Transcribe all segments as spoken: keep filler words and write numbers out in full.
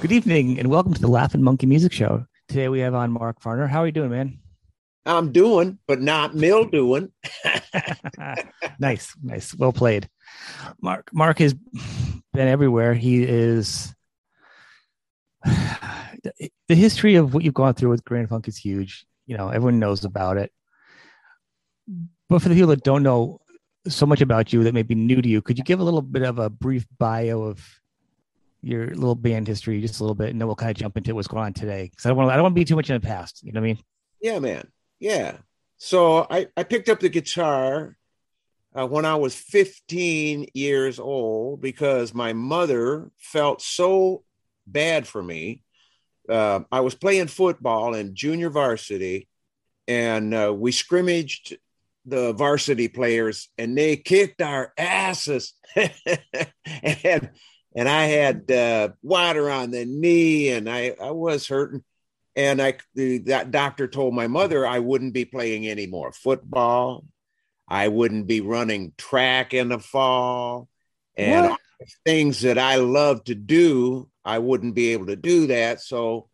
Good evening and welcome to the Laughing Monkey Music Show. Today we have on Mark Farner. How are you doing, man? I'm doing, but not Mill doing. Nice, nice. Well played. Mark Mark has been everywhere. He is... The history of what you've gone through with Grand Funk is huge. You know, everyone knows about it. But for the people that don't know so much about you that may be new to you, could you give a little bit of a brief bio of your little band history, just a little bit, and then we'll kind of jump into what's going on today? Because I don't want to, I don't want to be too much in the past. You know what I mean? Yeah, man. Yeah. So I, I picked up the guitar uh, when I was fifteen years old because my mother felt so bad for me. Uh, I was playing football in junior varsity, and uh, we scrimmaged the varsity players, and they kicked our asses. and and I had uh, water on the knee, and I, I was hurting. And I the, that doctor told my mother I wouldn't be playing any more football. I wouldn't be running track in the fall. And all the things that I love to do, I wouldn't be able to do that. So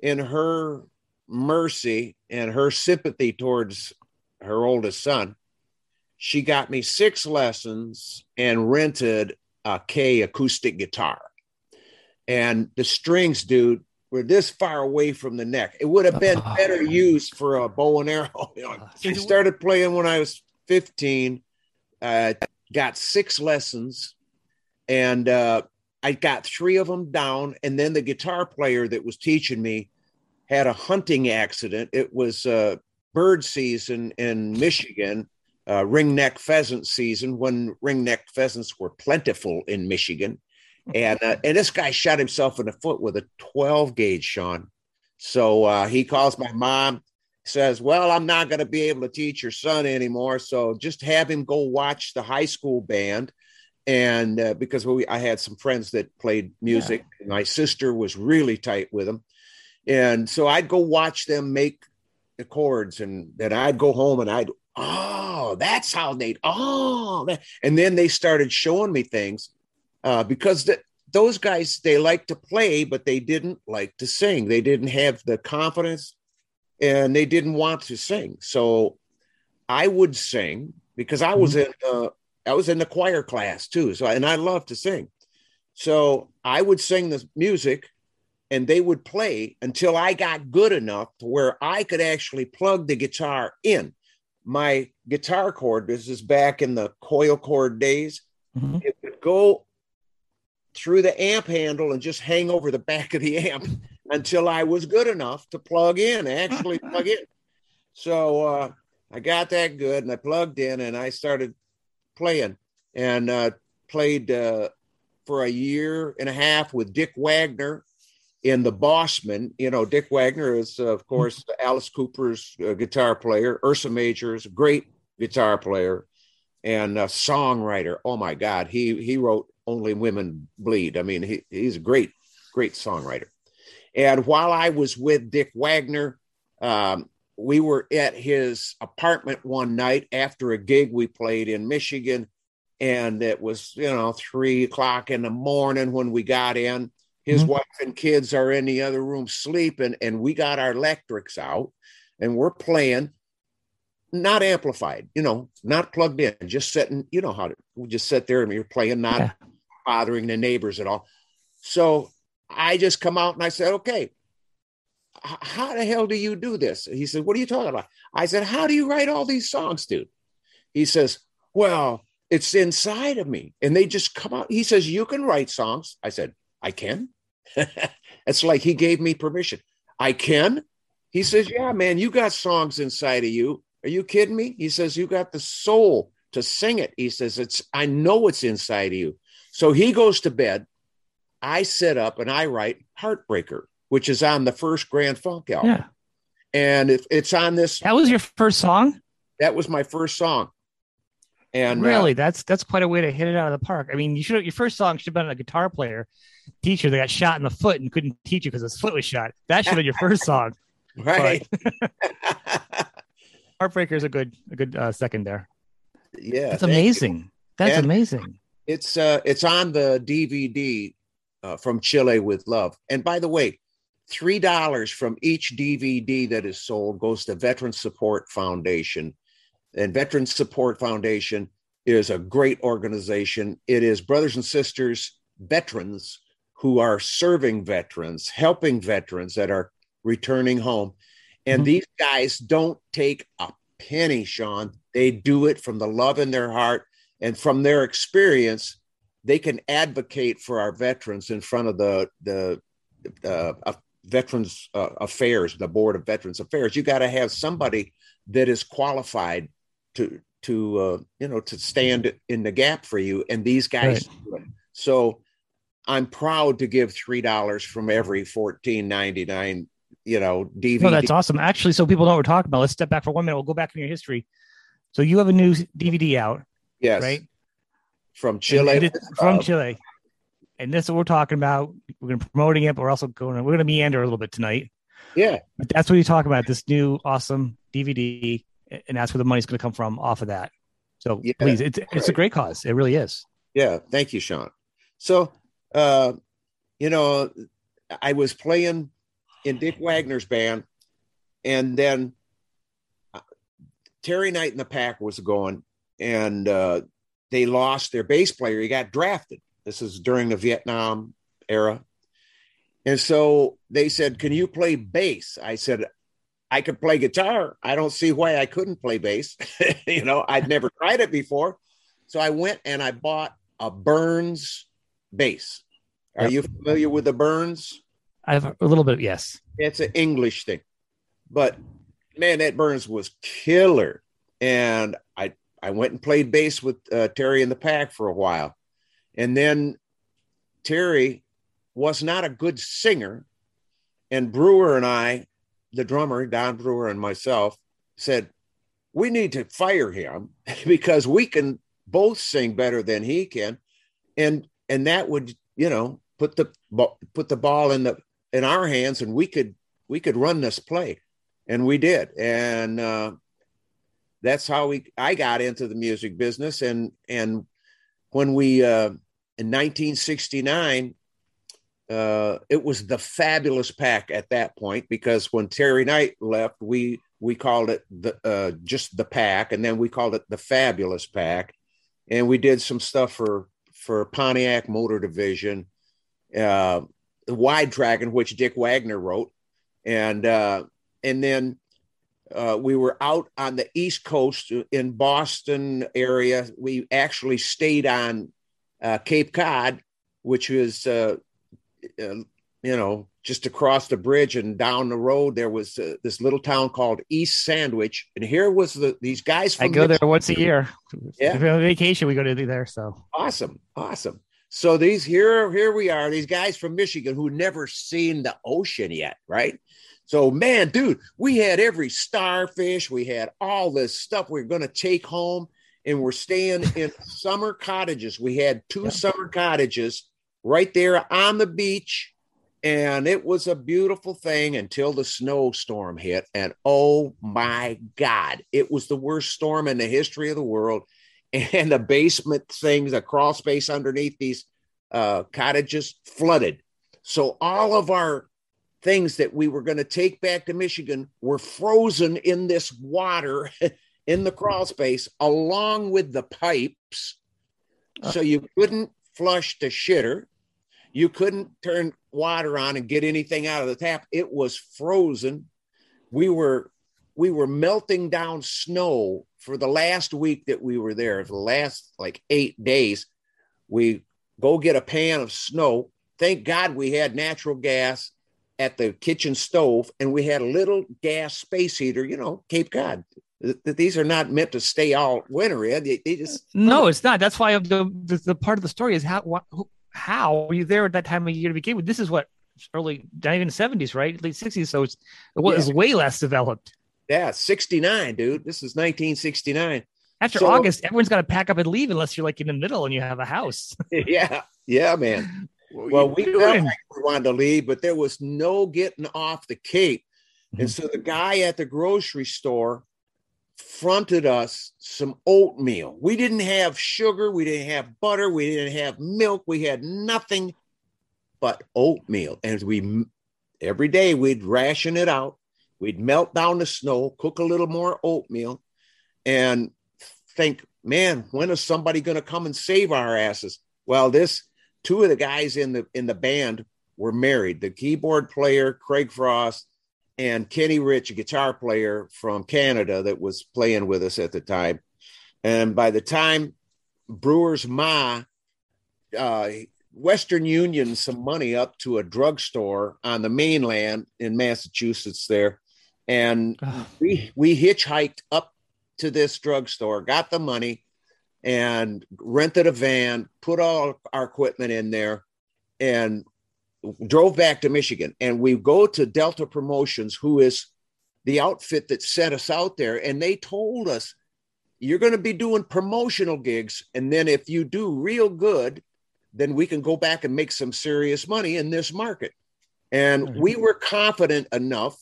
in her mercy and her sympathy towards her oldest son, she got me six lessons and rented a K acoustic guitar. And the strings, dude, were this far away from the neck. It would have been better used for a bow and arrow. She started playing when I was fifteen, uh, got six lessons, and uh, I got three of them down, and then the guitar player that was teaching me had a hunting accident. It was uh, bird season in Michigan, uh, ringneck pheasant season, when ringneck pheasants were plentiful in Michigan. And uh, and this guy shot himself in the foot with a twelve gauge, Sean. So uh, he calls my mom, says, well, I'm not going to be able to teach your son anymore, so just have him go watch the high school band. And uh, because we, I had some friends that played music, yeah. My sister was really tight with them. And so I'd go watch them make the chords, and then I'd go home and I'd, oh, that's how they'd, oh. That. And then they started showing me things uh, because the, those guys, they liked to play, but they didn't like to sing. They didn't have the confidence and they didn't want to sing. So I would sing because I was mm-hmm. in uh, I was in the choir class too. So, and I love to sing. So I would sing the music and they would play until I got good enough to where I could actually plug the guitar in. My guitar cord, this is back in the coil cord days. Mm-hmm. It would go through the amp handle and just hang over the back of the amp until I was good enough to plug in, actually plug in. So uh, I got that good and I plugged in and I started playing and uh, played uh, for a year and a half with Dick Wagner in the Bossman. You know, Dick Wagner is, uh, of course, Alice Cooper's uh, guitar player. Ursa Major is a great guitar player and a songwriter. Oh my God, he he wrote "Only Women Bleed." I mean, he he's a great great songwriter. And while I was with Dick Wagner, um, we were at his apartment one night after a gig we played in Michigan, and it was, you know, three o'clock in the morning when we got in. His mm-hmm. wife and kids are in the other room sleeping, and we got our electrics out, and we're playing, not amplified, you know, not plugged in, just sitting, you know how to, we just sit there and we were playing, not yeah. bothering the neighbors at all. So I just come out and I said, okay, how the hell do you do this? He said, what are you talking about? I said, how do you write all these songs, dude? He says, well, it's inside of me. And they just come out. He says, you can write songs. I said, I can. It's like he gave me permission. I can. He says, yeah, man, you got songs inside of you. Are you kidding me? He says, you got the soul to sing it. He says, it's, I know it's inside of you. So he goes to bed. I sit up and I write Heartbreaker, which is on the first Grand Funk album. Yeah. And it, it's on this. That was your first song? That was my first song. And really, uh, that's that's quite a way to hit it out of the park. I mean, you should your first song should have been a guitar player teacher that got shot in the foot and couldn't teach you because his foot was shot. That should have been your first song. Right. Heartbreaker is a good a good uh, second there. Yeah. That's amazing. You. That's and amazing. It's uh it's on the D V D uh, from Chile with Love. And by the way, three dollars from each D V D that is sold goes to Veteran Support Foundation. And Veteran Support Foundation is a great organization. It is brothers and sisters, veterans who are serving veterans, helping veterans that are returning home. And mm-hmm. these guys don't take a penny, Sean. They do it from the love in their heart. And from their experience, they can advocate for our veterans in front of the, the uh, Veterans uh, Affairs, the Board of Veterans Affairs. You got to have somebody that is qualified to, to uh, you know, to stand in the gap for you. And these guys right. do it. So I'm proud to give three dollars from every fourteen ninety-nine, you know, D V D. No, that's awesome. Actually, so people know what we're talking about. Let's step back for one minute. We'll go back in your history. So you have a new D V D out. Yes. Right. From Chile. And, and from uh, Chile. And that's what we're talking about. We're going to be promoting it, but we're also going to, we're going to meander a little bit tonight. Yeah. But that's what you're talking about. This new awesome D V D. And that's where the money's going to come from off of that. So yeah, please, it's, it's a great cause. It really is. Yeah. Thank you, Sean. So, uh, you know, I was playing in Dick Wagner's band, and then Terry Knight and the Pack was going, and uh, they lost their bass player. He got drafted. This is during the Vietnam era. And so they said, can you play bass? I said, I could play guitar. I don't see why I couldn't play bass. You know, I'd never tried it before. So I went and I bought a Burns bass. Are yep. you familiar with the Burns? I have a little bit, yes. It's an English thing. But man, that Burns was killer. And I I went and played bass with uh, Terry and the Pack for a while. And then Terry was not a good singer. And Brewer and I, the drummer, Don Brewer and myself, said, we need to fire him because we can both sing better than he can. And and that would, you know, put the put the ball in the in our hands, and we could we could run this play. And we did. And uh, that's how we I got into the music business. And and when we uh, in nineteen sixty-nine, uh, it was the Fabulous Pack at that point, because when Terry Knight left, we we called it the uh, just the Pack, and then we called it the Fabulous Pack, and we did some stuff for for Pontiac Motor Division, uh, the Wide Dragon, which Dick Wagner wrote, and uh, and then. Uh, we were out on the East Coast in Boston area. We actually stayed on uh, Cape Cod, which was, uh, uh, you know, just across the bridge and down the road. There was uh, this little town called East Sandwich. And here was the these guys. From I go there once a year. Yeah. If we're on vacation, we go to there. So awesome. Awesome. So these here, here we are, these guys from Michigan who never seen the ocean yet. Right. So, man, dude, we had every starfish. We had all this stuff we we're going to take home, and we're staying in summer cottages. We had two yeah. summer cottages right there on the beach, and it was a beautiful thing until the snowstorm hit. And, oh, my God, it was the worst storm in the history of the world. And the basement things, the crawl space underneath these uh, cottages flooded. So all of our things that we were going to take back to Michigan were frozen in this water in the crawl space, along with the pipes. Uh, so you couldn't flush the shitter. You couldn't turn water on and get anything out of the tap. It was frozen. We were, we were melting down snow for the last week that we were there. For the last like eight days, we go get a pan of snow. Thank God we had natural gas at the kitchen stove, and we had a little gas space heater, you know, Cape Cod. Th- these are not meant to stay all winter in. They, they just no, it's not. That's why the, the the part of the story is how wh- who, how were you there at that time of year to begin with? This is what early, not even seventies, right? Late sixties. So it's it was yeah. way less developed. Yeah, sixty-nine, dude. This is nineteen sixty-nine. After so, August, everyone's got to pack up and leave unless you're like in the middle and you have a house. yeah, yeah, man. Well, we felt like we wanted to leave, but there was no getting off the Cape. And so the guy at the grocery store fronted us some oatmeal. We didn't have sugar. We didn't have butter. We didn't have milk. We had nothing but oatmeal. And we, every day we'd ration it out. We'd melt down the snow, cook a little more oatmeal, and think, man, when is somebody going to come and save our asses? Well, this two of the guys in the in the band were married. The keyboard player, Craig Frost, and Kenny Rich, a guitar player from Canada that was playing with us at the time. And by the time Brewer's ma uh, Western Union some money up to a drugstore on the mainland in Massachusetts there. And oh. we we hitchhiked up to this drugstore, got the money, and rented a van, put all our equipment in there, and drove back to Michigan. And we go to Delta Promotions, who is the outfit that sent us out there. And they told us, you're going to be doing promotional gigs. And then if you do real good, then we can go back and make some serious money in this market. And we were confident enough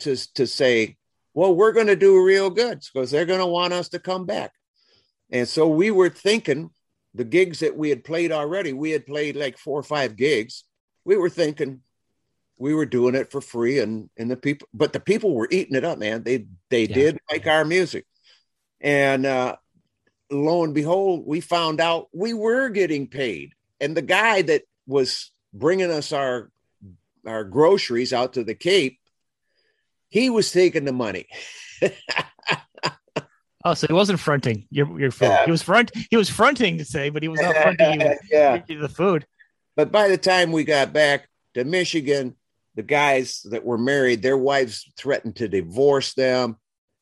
to, to say, well, we're going to do real good because they're going to want us to come back. And so we were thinking the gigs that we had played already, we had played like four or five gigs. We were thinking we were doing it for free, and, and the people, but the people were eating it up, man. They, they yeah. did like our music. And, uh, lo and behold, we found out we were getting paid. And the guy that was bringing us our our groceries out to the Cape, he was taking the money. Oh, so he wasn't fronting your your food. Yeah. He was front. He was fronting to say, but he was not fronting you yeah. the food. But by the time we got back to Michigan, the guys that were married, their wives threatened to divorce them,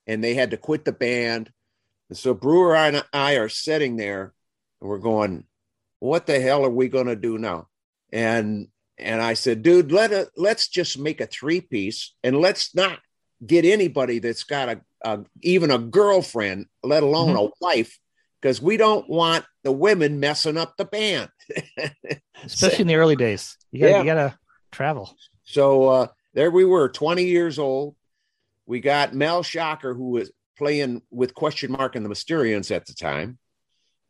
and they had to quit the band. So Brewer and I are sitting there and we're going, what the hell are we going to do now? And, and I said, dude, let a, let's just make a three piece and let's not get anybody that's got a, a even a girlfriend, let alone mm-hmm. a wife, because we don't want the women messing up the band. Especially so, in the early days. You gotta, yeah. you gotta travel. So uh, there we were, twenty years old. We got Mel Schacher, who was playing with Question Mark and the Mysterians at the time.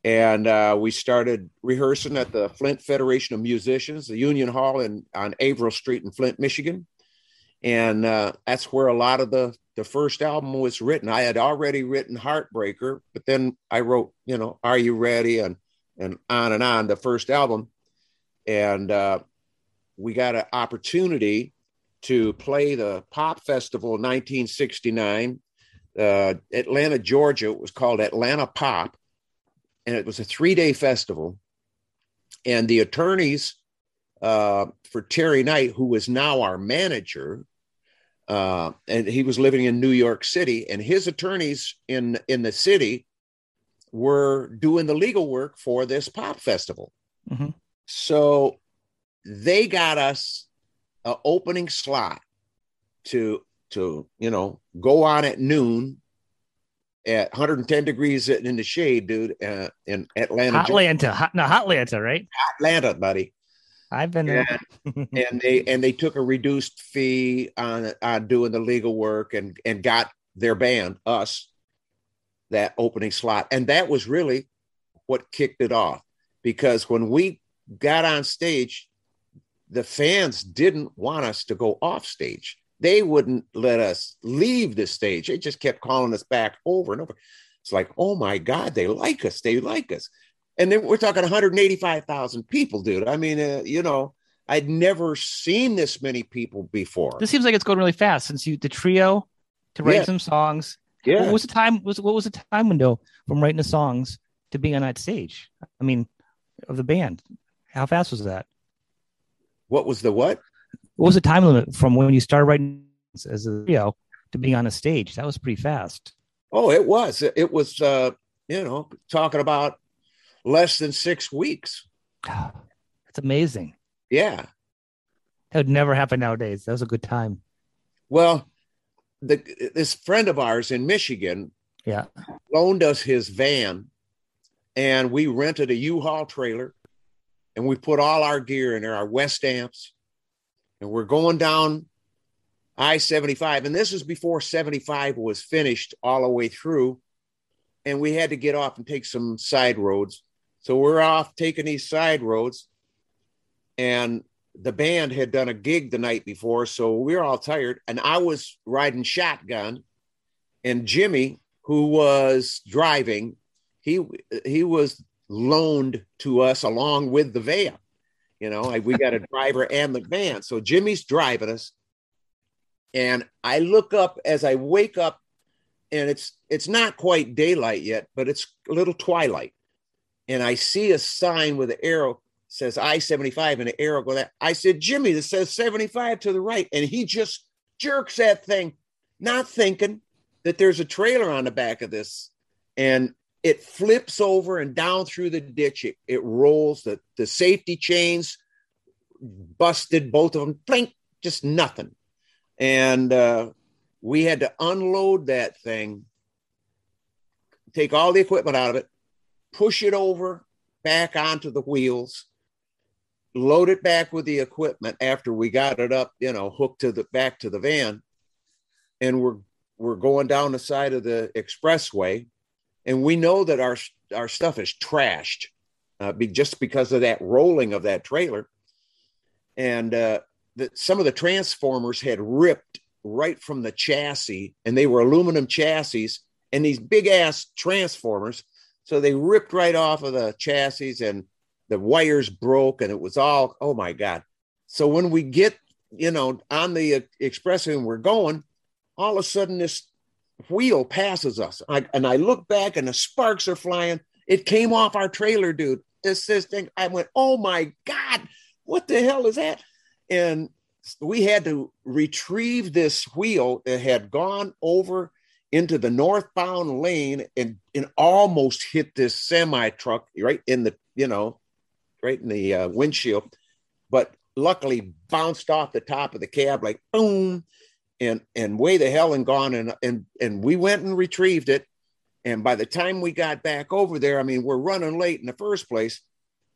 And uh, we started rehearsing at the Flint Federation of Musicians, the Union Hall in, on Averill Street in Flint, Michigan. And uh, that's where a lot of the, the first album was written. I had already written Heartbreaker, but then I wrote, you know, Are You Ready? And, and on and on, the first album. And uh, we got an opportunity to play the Pop Festival in nineteen sixty-nine. Uh, Atlanta, Georgia. It was called Atlanta Pop, and it was a three-day festival. And the attorneys uh, for Terry Knight, who was now our manager, uh, and he was living in New York City, and his attorneys in in the city were doing the legal work for this pop festival. Mm-hmm. So they got us an opening slot to. to, you know, go on at noon at one hundred ten degrees sitting in the shade, dude, uh, in Atlanta. Atlanta, hot, no, Atlanta, right? Atlanta, buddy. I've been there. And, and they and they took a reduced fee on, on doing the legal work and, and got their band, us, that opening slot. And that was really what kicked it off, because when we got on stage, the fans didn't want us to go off stage. They wouldn't let us leave the stage. They just kept calling us back over and over. It's like, oh my God, they like us. They like us. And then we're talking one hundred eighty-five thousand people, dude. I mean, uh, you know, I'd never seen this many people before. This seems like it's going really fast since you, the trio to write yeah. some songs. Yeah. What was the time, was, what was the time window from writing the songs to being on that stage? I mean, of the band, how fast was that? What was the what? What was the time limit from when you started writing as a trio to being on a stage? That was pretty fast. Oh, it was. It was, uh, you know, talking about less than six weeks. That's amazing. Yeah. That would never happen nowadays. That was a good time. Well, the, this friend of ours in Michigan yeah. loaned us his van, and we rented a U-Haul trailer, and we put all our gear in there, our West amps. And we're going down I seventy-five. And this is before seventy-five was finished all the way through. And we had to get off and take some side roads. So we're off taking these side roads. And the band had done a gig the night before, so we were all tired, and I was riding shotgun, and Jimmy, who was driving, he he was loaned to us along with the van. You know, we got a driver and the van, so Jimmy's driving us, and I look up as I wake up, and it's it's not quite daylight yet, but it's a little twilight, and I see a sign with an arrow. Says I seventy-five and the arrow go that. I said, Jimmy, this says seventy-five to the right. And he just jerks that thing, not thinking that there's a trailer on the back of this. And it flips over and down through the ditch. It, it rolls. The, the safety chains busted, both of them, blink, just nothing. And uh, we had to unload that thing, take all the equipment out of it, push it over back onto the wheels, load it back with the equipment after we got it up, you know, hooked to the back to the van. And we're, we're going down the side of the expressway. And we know that our, our stuff is trashed uh, be, just because of that rolling of that trailer. And uh, that some of the transformers had ripped right from the chassis, and they were aluminum chassis and these big ass transformers. So they ripped right off of the chassis, and the wires broke, and it was all, oh my God. So when we get, you know, on the expressway and we're going, all of a sudden this wheel passes us. I, and I look back and the sparks are flying. It came off our trailer, dude. This, this thing, I went, oh my God, what the hell is that? And we had to retrieve this wheel that had gone over into the northbound lane and, and almost hit this semi truck right in the, you know, right in the uh, windshield, but luckily bounced off the top of the cab, like boom, and, and way the hell and gone. And, and, and we went and retrieved it. And by the time we got back over there, I mean, we're running late in the first place.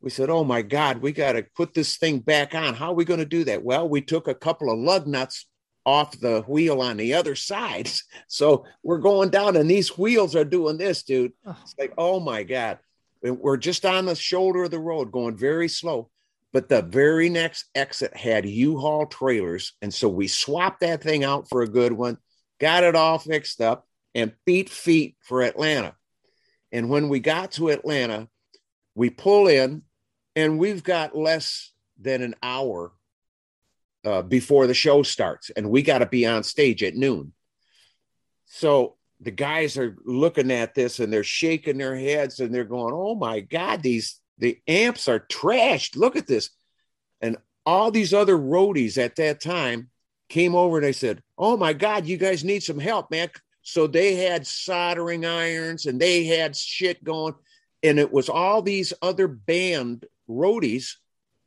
We said, oh my God, we got to put this thing back on. How are we going to do that? Well, we took a couple of lug nuts off the wheel on the other side. So we're going down and these wheels are doing this, dude. It's like, oh my God. We're just on the shoulder of the road going very slow, but the very next exit had U-Haul trailers. And so we swapped that thing out for a good one, got it all fixed up, and beat feet for Atlanta. And when we got to Atlanta, we pull in and we've got less than an hour Uh, before the show starts, and we got to be on stage at noon. So the guys are looking at this and they're shaking their heads and they're going, oh my God, these, the amps are trashed. Look at this. And all these other roadies at that time came over and they said, oh my God, you guys need some help, man. So they had soldering irons and they had shit going. And it was all these other band roadies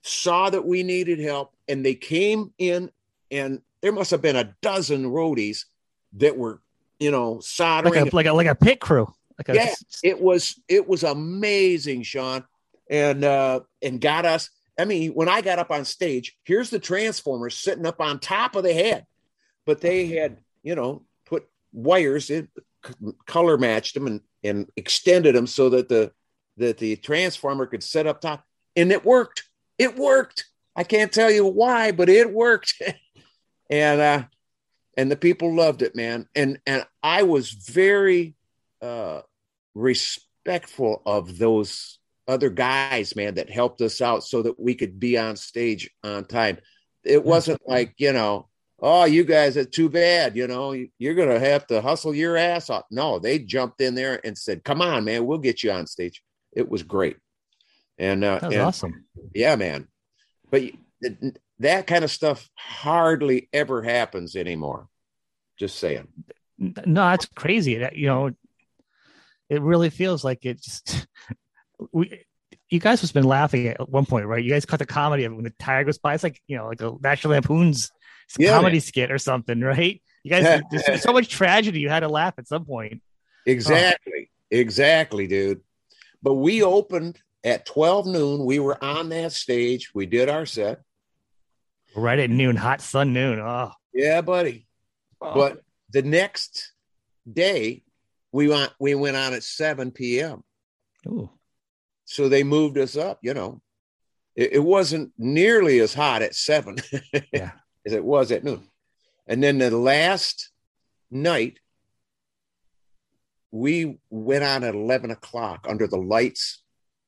saw that we needed help, and they came in, and there must have been a dozen roadies that were, you know, soldering like a, like a, like a pit crew. Like yeah, a... it was, it was amazing, Sean. And, uh, and got us, I mean, when I got up on stage, here's the transformers sitting up on top of the head, but they had, you know, put wires in, color matched them and, and extended them so that the, that the transformer could sit up top, and it worked. It worked. I can't tell you why, but it worked. and uh, and the people loved it, man. And and I was very uh, respectful of those other guys, man, that helped us out so that we could be on stage on time. It wasn't like, you know, oh, you guys are too bad. You know, you're going to have to hustle your ass off. No, they jumped in there and said, come on, man, we'll get you on stage. It was great. And uh, that was and, awesome. Yeah, man. But that kind of stuff hardly ever happens anymore. Just saying. No, it's crazy. That, you know, it really feels like it just, we, you guys must have been laughing at one point, right? You guys caught the comedy of when the tire goes by. It's like, you know, like a National Lampoon's yeah, comedy man. skit or something, right? You guys, there's so much tragedy. You had to laugh at some point. Exactly. Oh. Exactly, dude. But we opened at twelve noon, we were on that stage. We did our set. Right at noon, hot sun noon. Oh, yeah, buddy. Oh. But the next day, we went, we went on at seven p.m. Ooh. So they moved us up, you know. it, it wasn't nearly as hot at seven yeah. as it was at noon. And then the last night, we went on at eleven o'clock under the lights,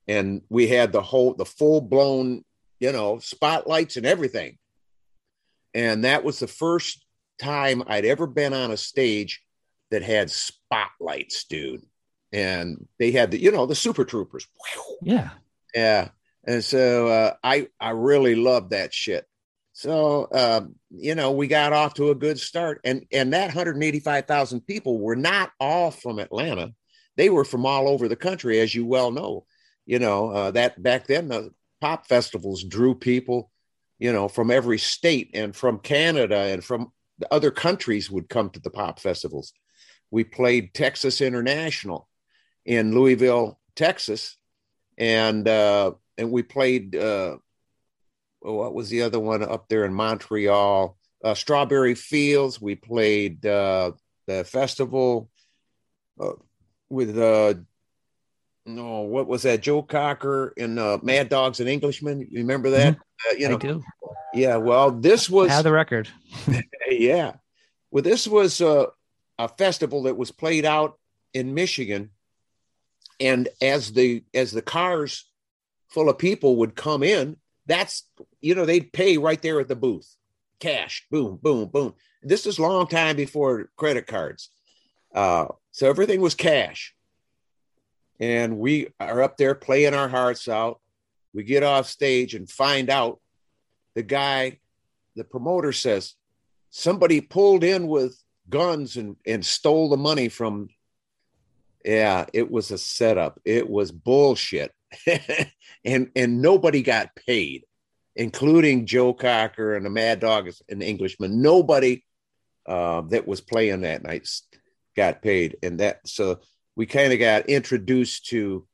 and we had the whole, the full blown, you know, spotlights and everything. And that was the first time I'd ever been on a stage that had spotlights, dude. And they had the, you know, the Super Troopers. Yeah. Yeah. And so uh, I, I really loved that shit. So, um, you know, we got off to a good start, and, and that one hundred eighty-five thousand people were not all from Atlanta. They were from all over the country, as you well know, you know, uh, that back then the pop festivals drew people, you know, from every state and from Canada and from other countries would come to the pop festivals. We played Texas International in Louisville, Texas. And, uh, and we played, uh, what was the other one up there in Montreal? Uh, Strawberry Fields. We played uh, the festival uh, with, uh, no, what was that? Joe Cocker and uh, Mad Dogs and Englishmen. You remember that? Mm-hmm. Uh, you know, I do. Yeah, well, this was... I have the record. Yeah. Well, this was uh, a festival that was played out in Michigan. And as the as the cars full of people would come in, that's, you know, they'd pay right there at the booth, cash, boom, boom, boom. This is long time before credit cards. Uh, so everything was cash. And we are up there playing our hearts out. We get off stage and find out the guy, the promoter says, somebody pulled in with guns and, and stole the money from. Yeah, it was a setup. It was bullshit. and and nobody got paid, including Joe Cocker and the Mad Dog and the Englishman. Nobody uh, that was playing that night got paid, and that so we kind of got introduced to.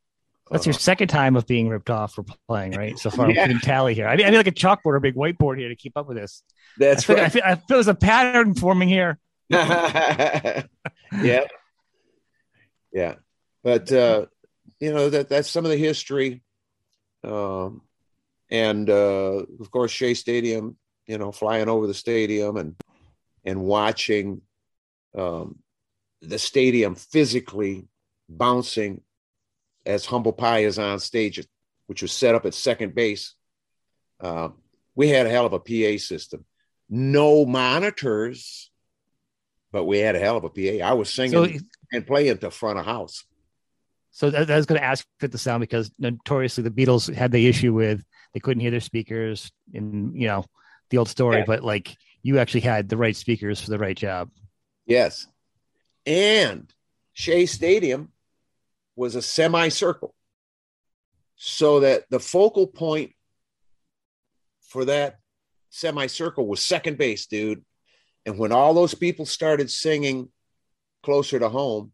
That's uh, your second time of being ripped off for playing, right? So far, yeah. I'm keeping tally here. I need, I need like a chalkboard or a big whiteboard here to keep up with this. That's I feel, right. I feel, I feel there's a pattern forming here. Yeah, yeah, but. Uh, You know, that that's some of the history. Um, and, uh, of course, Shea Stadium, you know, flying over the stadium and and watching um, the stadium physically bouncing as Humble Pie is on stage, which was set up at second base. Uh, we had a hell of a P A system. No monitors, but we had a hell of a P A. I was singing so, and playing at the front of house. So I was going to ask for the sound because notoriously the Beatles had the issue with they couldn't hear their speakers and, you know, the old story. Yeah. But like you actually had the right speakers for the right job. Yes. And Shea Stadium was a semicircle so that the focal point for that semicircle was second base, dude. And when all those people started singing Closer to Home,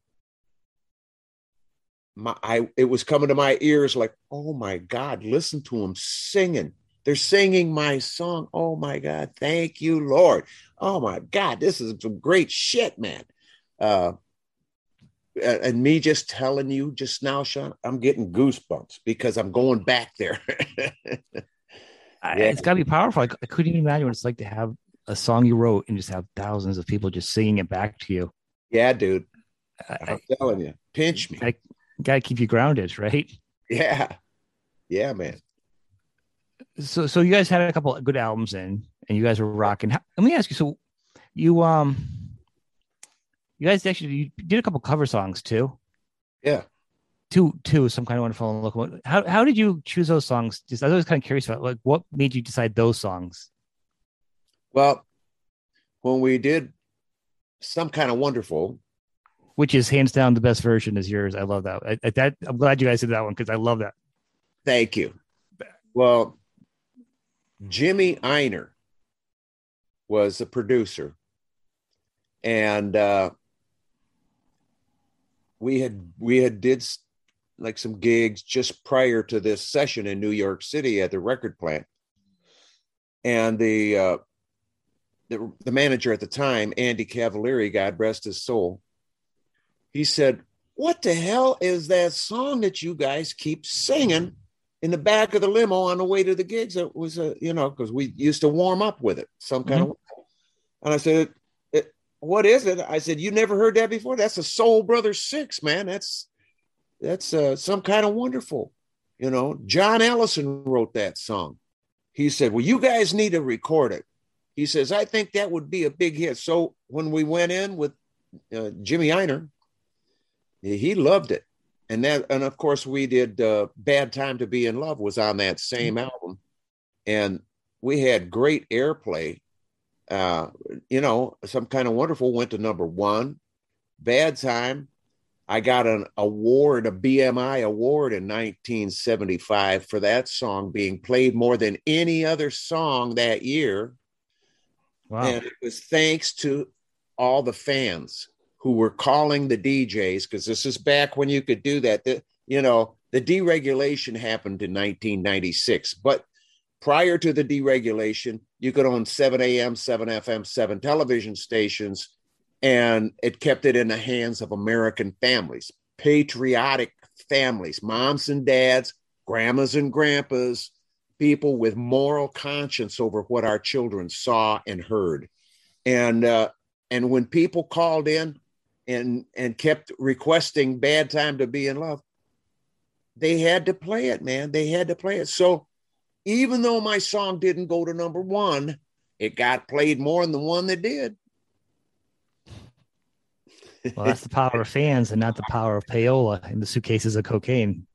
My, I it was coming to my ears like, oh my God, listen to them singing. They're singing my song. Oh my God, thank you, Lord. Oh my God, this is some great shit, man. Uh, and me just telling you just now, Sean, I'm getting goosebumps because I'm going back there. Yeah. It's got to be powerful. I, I couldn't even imagine what it's like to have a song you wrote and just have thousands of people just singing it back to you. Yeah, dude. I, I'm I, telling you, pinch me. I, Got to keep you grounded, right? Yeah. Yeah, man. So so you guys had a couple of good albums in, and you guys were rocking. How, let me ask you, so you um, you guys actually you did a couple cover songs too? Yeah. Two, two, Some Kind of Wonderful and Locomotion. How how did you choose those songs? Just, I was always kind of curious about, like, what made you decide those songs? Well, when we did Some Kind of Wonderful, which is hands down the best version is yours. I love that. I, I, that I'm glad you guys did that one because I love that. Thank you. Well, Jimmy Einer was a producer, and uh, we had we had did like some gigs just prior to this session in New York City at the record plant, and the uh, the, the manager at the time, Andy Cavalieri, God rest his soul. He said, what the hell is that song that you guys keep singing in the back of the limo on the way to the gigs. It was a, you know, because we used to warm up with it, some kind mm-hmm. of. And I said, it, what is it? I said, you never heard that before? That's a Soul Brother Six, man. That's, that's uh, Some Kind of Wonderful. You know, John Ellison wrote that song. He said, well, you guys need to record it. He says, I think that would be a big hit. So when we went in with uh, Jimmy Einer, he loved it. And that, and of course we did uh, Bad Time to Be in Love was on that same album. And we had great airplay. Uh, you know, Some Kind of Wonderful went to number one. Bad Time, I got an award, a B M I award in nineteen seventy-five for that song being played more than any other song that year. Wow. And it was thanks to all the fans who were calling the D Js, because this is back when you could do that. The, you know, the deregulation happened in nineteen ninety-six, but prior to the deregulation, you could own seven A M, seven F M, seven television stations, and it kept it in the hands of American families, patriotic families, moms and dads, grandmas and grandpas, people with moral conscience over what our children saw and heard. And uh, and when people called in and and kept requesting Bad Time to Be in Love, they had to play it, man. They had to play it. So even though my song didn't go to number one, it got played more than the one that did. Well, that's the power of fans and not the power of payola and the suitcases of cocaine,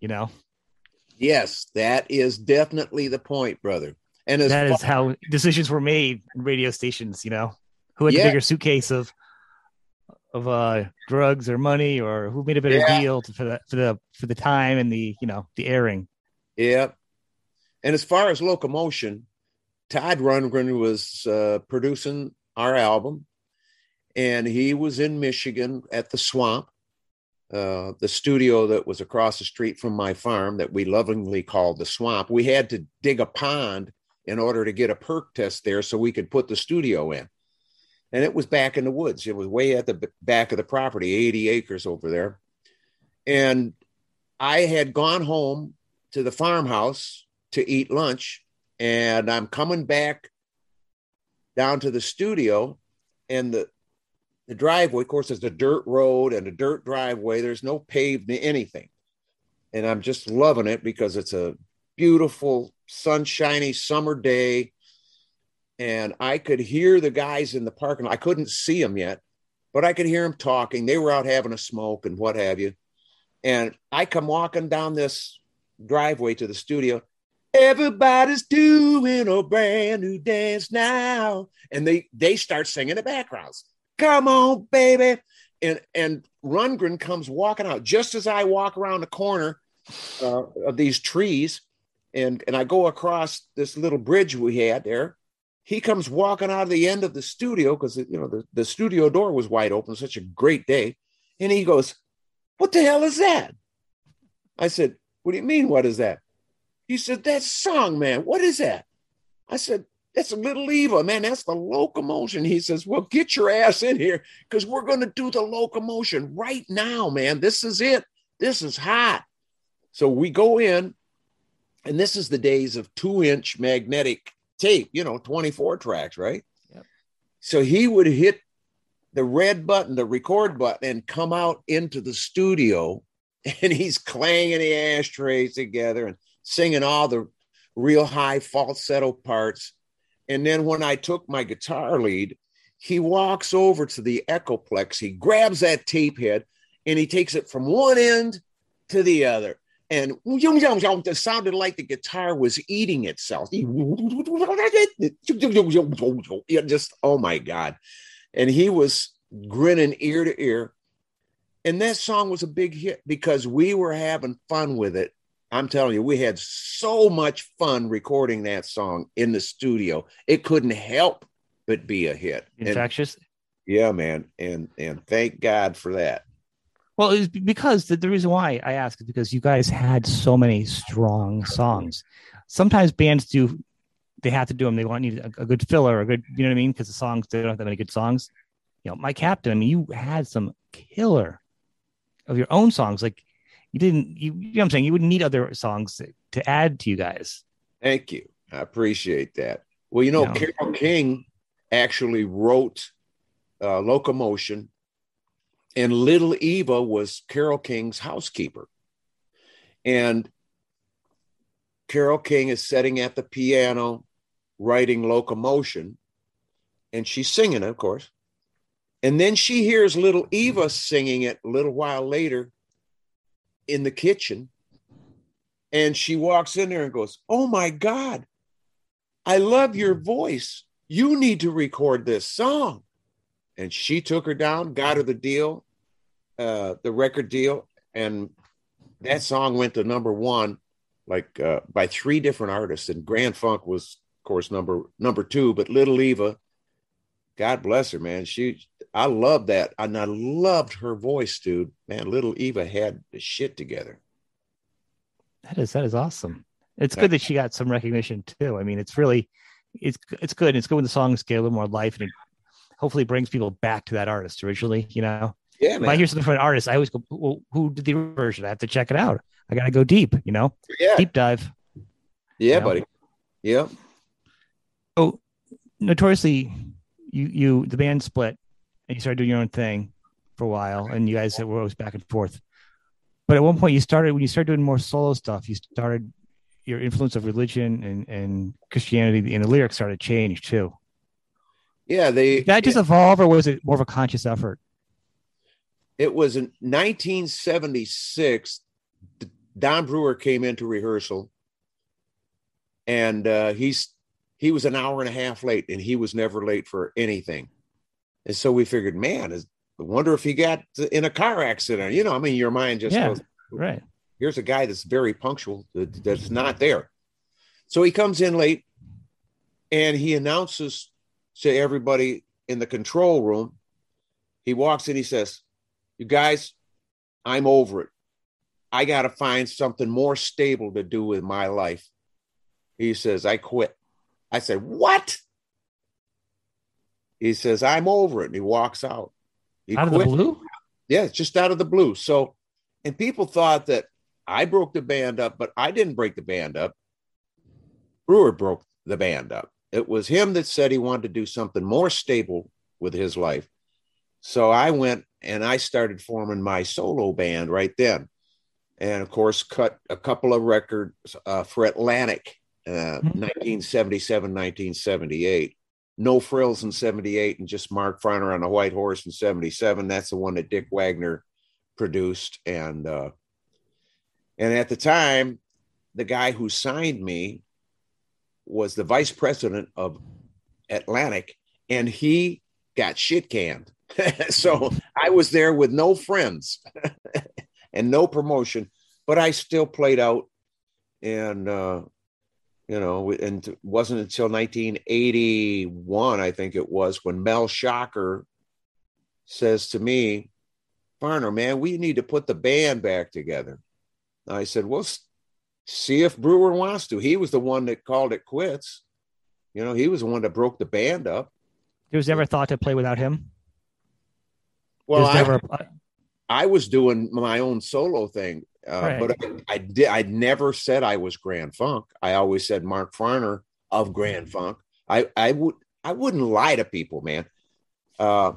you know? Yes, that is definitely the point, brother. And as that far- is how decisions were made in radio stations, you know? Who had yeah. the bigger suitcase of of uh, drugs or money, or who made a better yeah. deal for the, for the for the time and the, you know, the airing. Yep. Yeah. And as far as Locomotion, Todd Rundgren was uh, producing our album, and he was in Michigan at the Swamp, uh, the studio that was across the street from my farm that we lovingly called the Swamp. We had to dig a pond in order to get a perk test there so we could put the studio in. And it was back in the woods. It was way at the back of the property, eighty acres over there. And I had gone home to the farmhouse to eat lunch, and I'm coming back down to the studio, and the the driveway, of course, is the dirt road and a dirt driveway. There's no paved anything. And I'm just loving it because it's a beautiful, sunshiny summer day. And I could hear the guys in the parking lot. I couldn't see them yet, but I could hear them talking. They were out having a smoke and what have you. And I come walking down this driveway to the studio. Everybody's doing a brand new dance now. And they, they start singing the backgrounds. Come on, baby. And, and Rundgren comes walking out just as I walk around the corner uh, of these trees. And, and I go across this little bridge we had there. He comes walking out of the end of the studio because, you know, the, the studio door was wide open. Such a great day. And he goes, what the hell is that? I said, what do you mean? What is that? He said, that song, man, what is that? I said, that's a Little Eva, man. That's the Locomotion. He says, well, get your ass in here because we're going to do the Locomotion right now, man. This is it. This is hot. So we go in, and this is the days of two-inch magnetic tape, you know, twenty-four tracks, right? Yep. So he would hit the red button, the record button, and come out into the studio, and he's clanging the ashtrays together and singing all the real high falsetto parts. And then when I took my guitar lead, he walks over to the Echoplex. He grabs that tape head and he takes it from one end to the other. And it sounded like the guitar was eating itself. Just, oh my God. And he was grinning ear to ear. And that song was a big hit because we were having fun with it. I'm telling you, we had so much fun recording that song in the studio. It couldn't help but be a hit. Infectious? And, yeah, man. And and thank God for that. Well, it's because the, the reason why I ask is because you guys had so many strong songs. Sometimes bands do, they have to do them. They want need a, a good filler, a good, you know what I mean? Because the songs, they don't have that many good songs. You know, My Captain, I mean, you had some killer of your own songs. Like, You didn't, you, you know what I'm saying? You wouldn't need other songs to add to you guys. Thank you. I appreciate that. Well, you know, no. Carole King actually wrote uh, Locomotion, and Little Eva was Carole King's housekeeper. And Carole King is sitting at the piano writing Locomotion, and she's singing it, of course. And then she hears Little Eva singing it a little while later in the kitchen. And she walks in there and goes, "Oh my God, I love your voice. You need to record this song." And she took her down, got her the deal, uh, the record deal. And that song went to number one, like uh, by three different artists. And Grand Funk was, of course, number number two, but Little Eva, God bless her, man. She, I love that. And I loved her voice, dude. Man, Little Eva had the shit together. That is, that is awesome. It's good that she got some recognition too. I mean, it's really, it's, it's good. It's good when the songs get a little more life, and it hopefully brings people back to that artist originally, you know? Yeah, man. When I hear something from an artist, I always go, well, who did the version? I have to check it out. I got to go deep, you know? Yeah. Deep dive. Yeah, you know? Buddy. Yeah. So notoriously, You, you, the band split, and you started doing your own thing for a while, and you guys were always back and forth. But at one point, you started when you started doing more solo stuff. You started your influence of religion and, and Christianity, and the lyrics started to change too. Yeah, they did that just yeah. evolve, or was it more of a conscious effort? It was in nineteen seventy-six. Don Brewer came into rehearsal, and uh, he's. He was an hour and a half late, and he was never late for anything. And so we figured, man, is, I wonder if he got in a car accident. You know, I mean, your mind just yeah, goes, right. Here's a guy that's very punctual that, that's not there. So he comes in late, and he announces to everybody in the control room. He walks in, he says, "You guys, I'm over it. I got to find something more stable to do with my life." He says, "I quit." I said, "What?" He says, "I'm over it." And he walks out. He out quit. Of the blue? Yeah, it's just out of the blue. So, and people thought that I broke the band up, but I didn't break the band up. Brewer broke the band up. It was him that said he wanted to do something more stable with his life. So I went and I started forming my solo band right then. And of course, cut a couple of records uh, for Atlantic. Uh, nineteen seventy-seven, nineteen seventy-eight, No Frills in seventy-eight, and just Mark Farner on a White Horse in seventy-seven. That's the one that Dick Wagner produced. And uh, and at the time, the guy who signed me was the vice president of Atlantic, and he got shit canned. So I was there with no friends and no promotion, but I still played out. And uh You know, and it wasn't until nineteen eighty-one, I think it was, when Mel Schacher says to me, "Farner, man, we need to put the band back together." I said, "Well, see if Brewer wants to." He was the one that called it quits. You know, he was the one that broke the band up. There was never a thought to play without him? Well, I, never a... I was doing my own solo thing. Uh, right. But I, I did. I never said I was Grand Funk. I always said Mark Farner of Grand Funk. I, I would I wouldn't lie to people, man. Uh,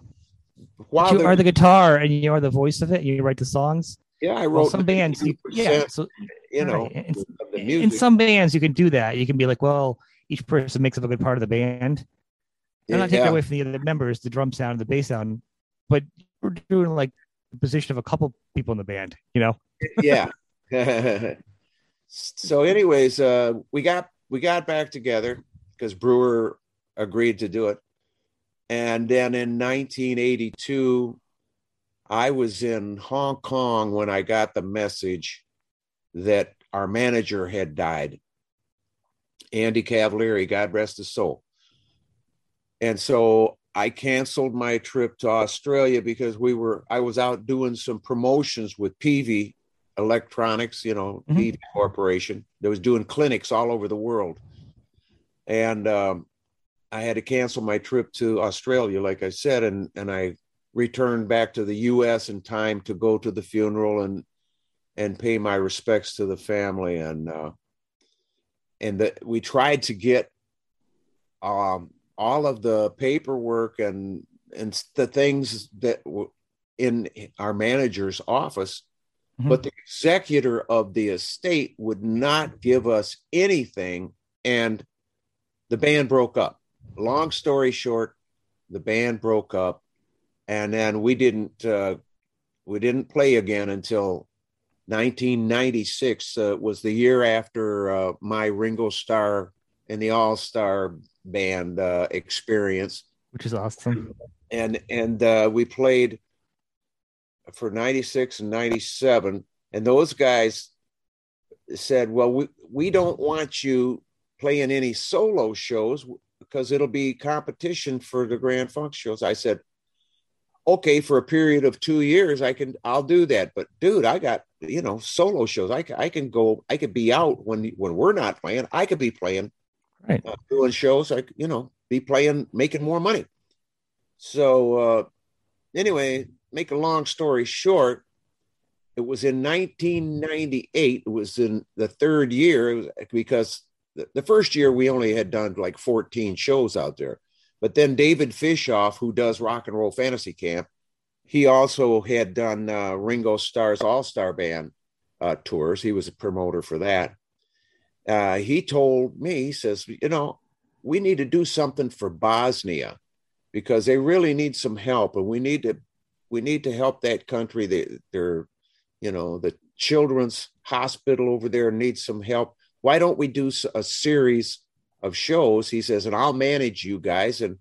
while you are the guitar and you are the voice of it. You write the songs. Yeah, I wrote well, some bands. You, yeah, so, you know, right. in, the music. In some bands you can do that. You can be like, well, each person makes up a good part of the band. I'm not yeah. taking away from the other members, the drum sound, the bass sound, but we're doing like the position of a couple people in the band, you know. Yeah. So anyways, uh, we got we got back together because Brewer agreed to do it. And then in nineteen eighty-two, I was in Hong Kong when I got the message that our manager had died. Andy Cavalieri, God rest his soul. And so I canceled my trip to Australia because we were I was out doing some promotions with P V Electronics, you know, mm-hmm. P V Corporation that was doing clinics all over the world. And um, I had to cancel my trip to Australia, like I said, and, and I returned back to the U S in time to go to the funeral and and pay my respects to the family. And uh, and that we tried to get um, all of the paperwork and and the things that were in our manager's office, mm-hmm. but the executor of the estate would not give us anything, and the band broke up. Long story short, the band broke up, and then we didn't uh, we didn't play again until nineteen ninety-six. Uh, was the year after uh, my Ringo Starr and the All Star Band uh, experience, which is awesome. And and uh, we played for ninety-six and ninety-seven, and those guys said, "Well, we we don't want you playing any solo shows, because it'll be competition for the Grand Funk shows." I said, okay, for a period of two years, I can, I'll do that. But dude, I got, you know, solo shows. I can, I can go, I could be out when, when we're not playing, I could be playing, right. uh, doing shows, I, you know, be playing, making more money. So uh, anyway, make a long story short, it was in nineteen ninety-eight. It was in the third year, it was because the first year we only had done like fourteen shows out there, but then David Fishoff, who does Rock and Roll Fantasy Camp, he also had done uh, Ringo Starr's All-Star Band uh, tours. He was a promoter for that. Uh, he told me, he says, you know, we need to do something for Bosnia because they really need some help, and we need to we need to help that country. They, they're, you know, the children's hospital over there needs some help. Why don't we do a series of shows? He says, and I'll manage you guys. And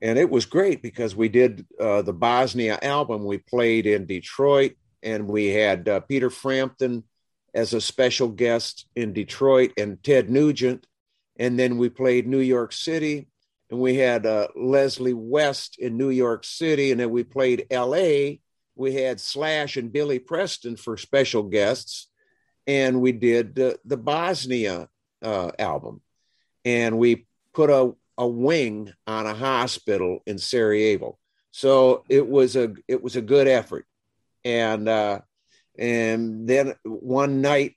and it was great because we did uh, the Bosnia album. We played in Detroit, and we had uh, Peter Frampton as a special guest in Detroit and Ted Nugent. And then we played New York City, and we had uh, Leslie West in New York City. And then we played L A. We had Slash and Billy Preston for special guests. And we did uh, the Bosnia uh, album, and we put a, a wing on a hospital in Sarajevo. So it was a it was a good effort, and uh, and then one night,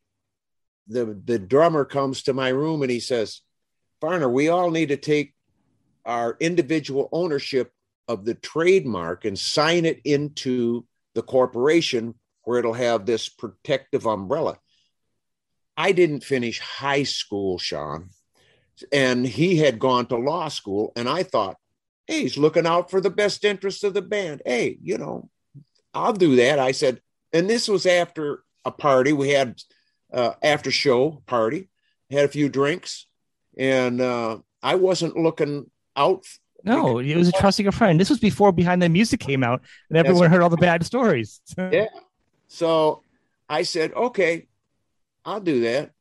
the the drummer comes to my room and he says, "Farner, we all need to take our individual ownership of the trademark and sign it into the corporation where it'll have this protective umbrella." I didn't finish high school, Sean, and he had gone to law school. And I thought, hey, he's looking out for the best interests of the band. Hey, you know, I'll do that. I said, and this was after a party. We had uh, after show party, had a few drinks, and uh, I wasn't looking out. No, it was a trusting a friend. This was before Behind the Music came out and everyone heard all the bad stories. Yeah. So I said, okay, I'll do that.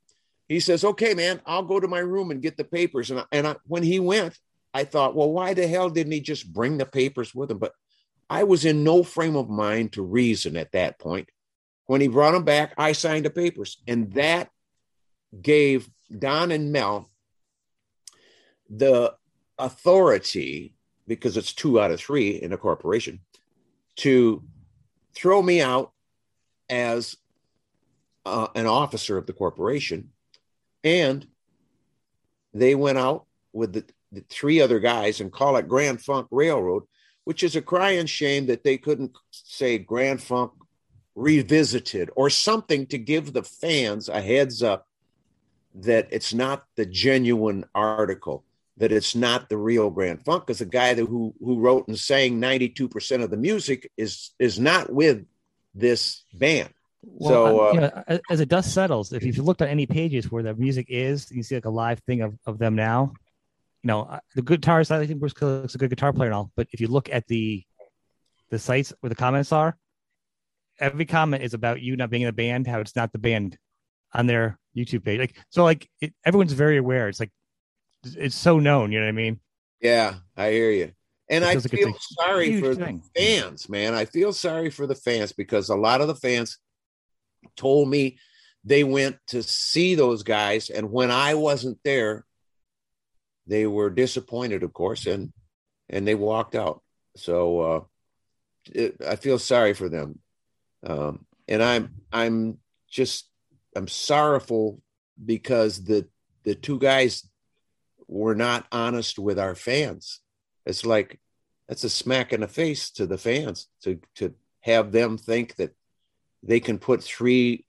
He says, okay, man, I'll go to my room and get the papers. And I, and I, when he went, I thought, well, why the hell didn't he just bring the papers with him? But I was in no frame of mind to reason at that point. When he brought them back, I signed the papers. And that gave Don and Mel the authority, because it's two out of three in a corporation, to throw me out as Uh, an officer of the corporation, and they went out with the, the three other guys and call it Grand Funk Railroad, which is a crying shame that they couldn't say Grand Funk Revisited or something to give the fans a heads up that it's not the genuine article, that it's not the real Grand Funk, because the guy that who who wrote and sang ninety-two percent of the music is is not with this band. Well, so, uh, you know, as the dust settles, if you've looked at any pages where the music is, you see like a live thing of, of them now. You know, the guitarist, I think Bruce Kulick's a good guitar player and all, but if you look at the the sites where the comments are, every comment is about you not being in the band, how it's not the band on their YouTube page. Like so, like it, everyone's very aware. It's like it's so known. You know what I mean? Yeah, I hear you. And I feel sorry for the fans, man. I feel sorry for the fans because a lot of the fans told me they went to see those guys, and when I wasn't there, they were disappointed, of course, and and they walked out. So uh, it, I feel sorry for them, um, and I'm I'm just I'm sorrowful because the the two guys were not honest with our fans. It's like, that's a smack in the face to the fans to, to have them think that they can put three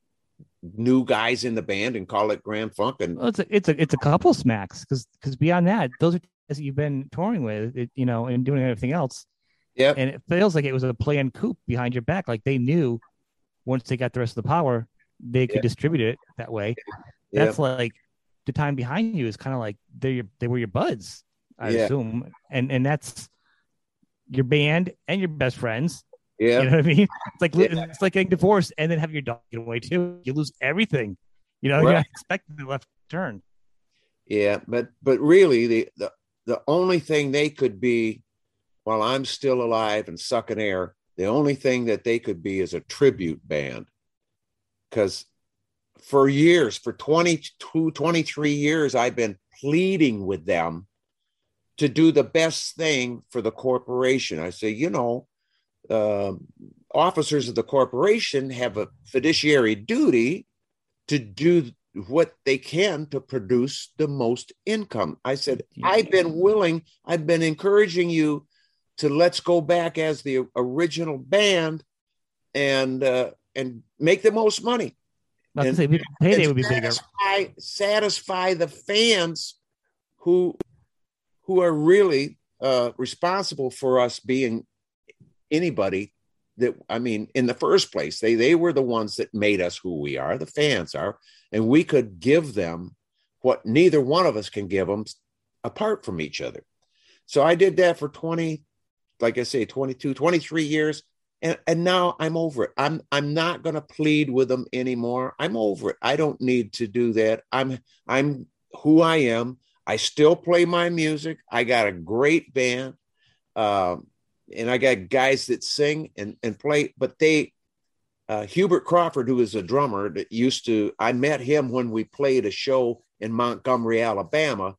new guys in the band and call it Grand Funk. And well, it's a, it's a, it's a couple smacks. Cause, cause beyond that, those are guys that you've been touring with, it, you know, and doing everything else. Yeah. And it feels like it was a planned coup behind your back. Like they knew once they got the rest of the power, they could yep. distribute it that way. Yep. That's like the time behind you is kind of like they your, they were your buds, I yeah. assume. And, and that's your band and your best friends. Yeah. You know what I mean? It's like, yeah. it's like getting divorced and then have your dog get away too. You lose everything, you know, right. You're not expecting the left turn. Yeah. But, but really the, the, the only thing they could be while I'm still alive and sucking air, the only thing that they could be is a tribute band. Because for years, for twenty-two, twenty-three years, I've been pleading with them to do the best thing for the corporation. I say, you know, uh, officers of the corporation have a fiduciary duty to do what they can to produce the most income. I said, I've been willing, I've been encouraging you to let's go back as the original band and, uh, and make the most money. Not and, to say, and payday would be satisfy, bigger. Satisfy the fans who who are really uh, responsible for us being anybody that, I mean, in the first place, they they were the ones that made us who we are, the fans are, and we could give them what neither one of us can give them apart from each other. So I did that for twenty, like I say, twenty-two, twenty-three years. And, and now I'm over it. I'm I'm not going to plead with them anymore. I'm over it. I don't need to do that. I'm I'm who I am. I still play my music. I got a great band, um, and I got guys that sing and, and play. But they, uh, Hubert Crawford, who is a drummer that used to, I met him when we played a show in Montgomery, Alabama,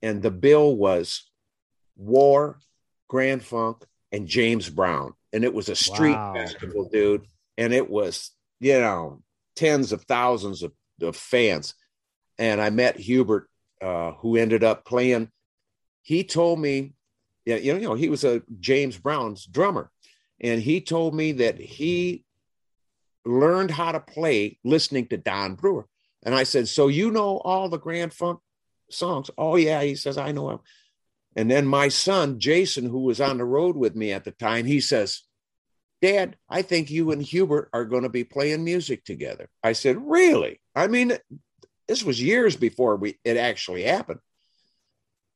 and the bill was War, Grand Funk, and James Brown. And it was a street wow. festival, dude. And it was, you know, tens of thousands of, of fans. And I met Hubert, uh, who ended up playing. He told me, yeah, you know, he was a James Brown's drummer. And he told me that he learned how to play listening to Don Brewer. And I said, so you know all the Grand Funk songs? Oh, yeah. He says, I know them. And then my son, Jason, who was on the road with me at the time, he says, Dad, I think you and Hubert are going to be playing music together. I said, really? I mean, this was years before we it actually happened.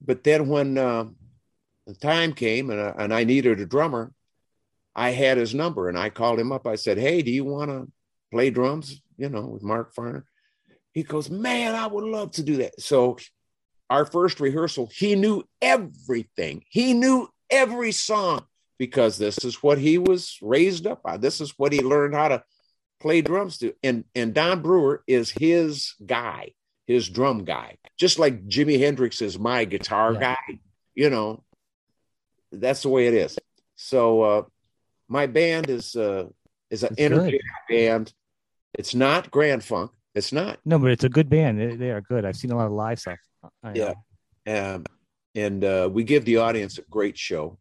But then when uh, the time came and, uh, and I needed a drummer, I had his number and I called him up. I said, hey, do you want to play drums, you know, with Mark Farner? He goes, man, I would love to do that. So our first rehearsal, he knew everything. He knew every song because this is what he was raised up on. This is what he learned how to play drums to. And, and Don Brewer is his guy, his drum guy. Just like Jimi Hendrix is my guitar yeah. guy, you know, that's the way it is. So uh, my band is, uh, is an energy band. It's not Grand Funk. It's not. No, but it's a good band. They, they are good. I've seen a lot of live stuff. I yeah, um, and uh, we give the audience a great show,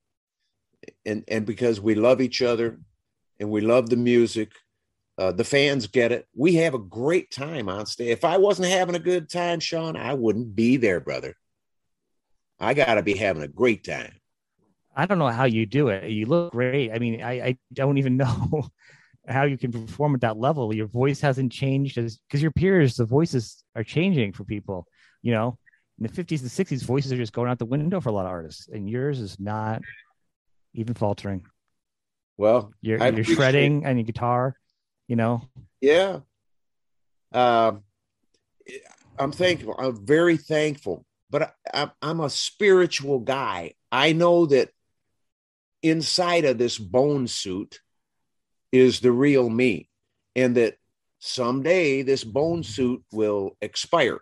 and and because we love each other, and we love the music, uh, the fans get it. We have a great time on stage. If I wasn't having a good time, Sean, I wouldn't be there, brother. I gotta be having a great time. I don't know how you do it. You look great. I mean, I, I don't even know how you can perform at that level. Your voice hasn't changed as because your peers, the voices are changing for people. You know, in the fifties and sixties, voices are just going out the window for a lot of artists, and yours is not even faltering. Well, you're, you're shredding on your guitar, you know? Yeah. Uh, I'm thankful. I'm very thankful, but I, I, I'm a spiritual guy. I know that inside of this bone suit is the real me, and that someday this bone suit will expire.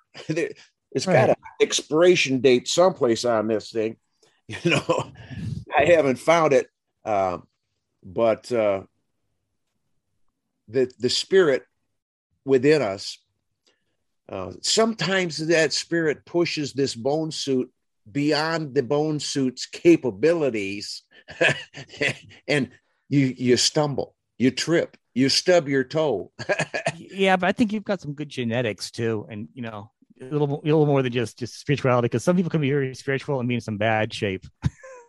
It's got an expiration date someplace on this thing. You know, I haven't found it. Uh, but uh, the the spirit within us Uh, sometimes that spirit pushes this bone suit beyond the bone suit's capabilities, and you you stumble, you trip, you stub your toe. Yeah, but I think you've got some good genetics too, and you know a little, a little more than just just spirituality, because some people can be very spiritual and be in some bad shape.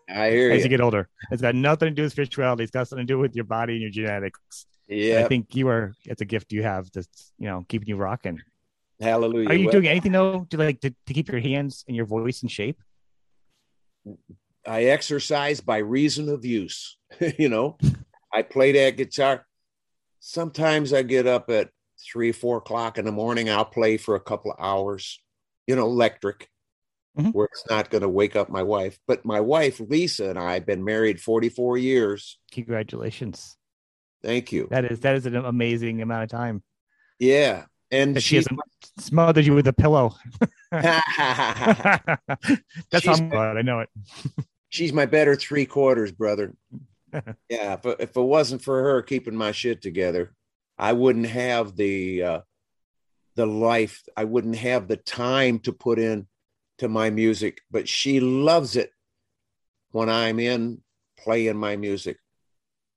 I hear as you get older. It's got nothing to do with spirituality. It's got something to do with your body and your genetics. Yeah, I think you are. It's a gift you have that's, you know, keeping you rocking. Hallelujah. Are you well, doing anything though to like to, to keep your hands and your voice in shape? I exercise by reason of use. You know, I play that guitar. Sometimes I get up at three, four o'clock in the morning. I'll play for a couple of hours. You know, electric. Mm-hmm. Where it's not going to wake up my wife. But my wife, Lisa, and I have been married forty-four years. Congratulations. Thank you. That is that is an amazing amount of time. Yeah. And she hasn't smothered you with a pillow. That's how I'm glad I know it. She's my better three quarters, brother. Yeah. But if it wasn't for her keeping my shit together, I wouldn't have the uh, the life. I wouldn't have the time to put in to my music, but she loves it when I'm in playing my music.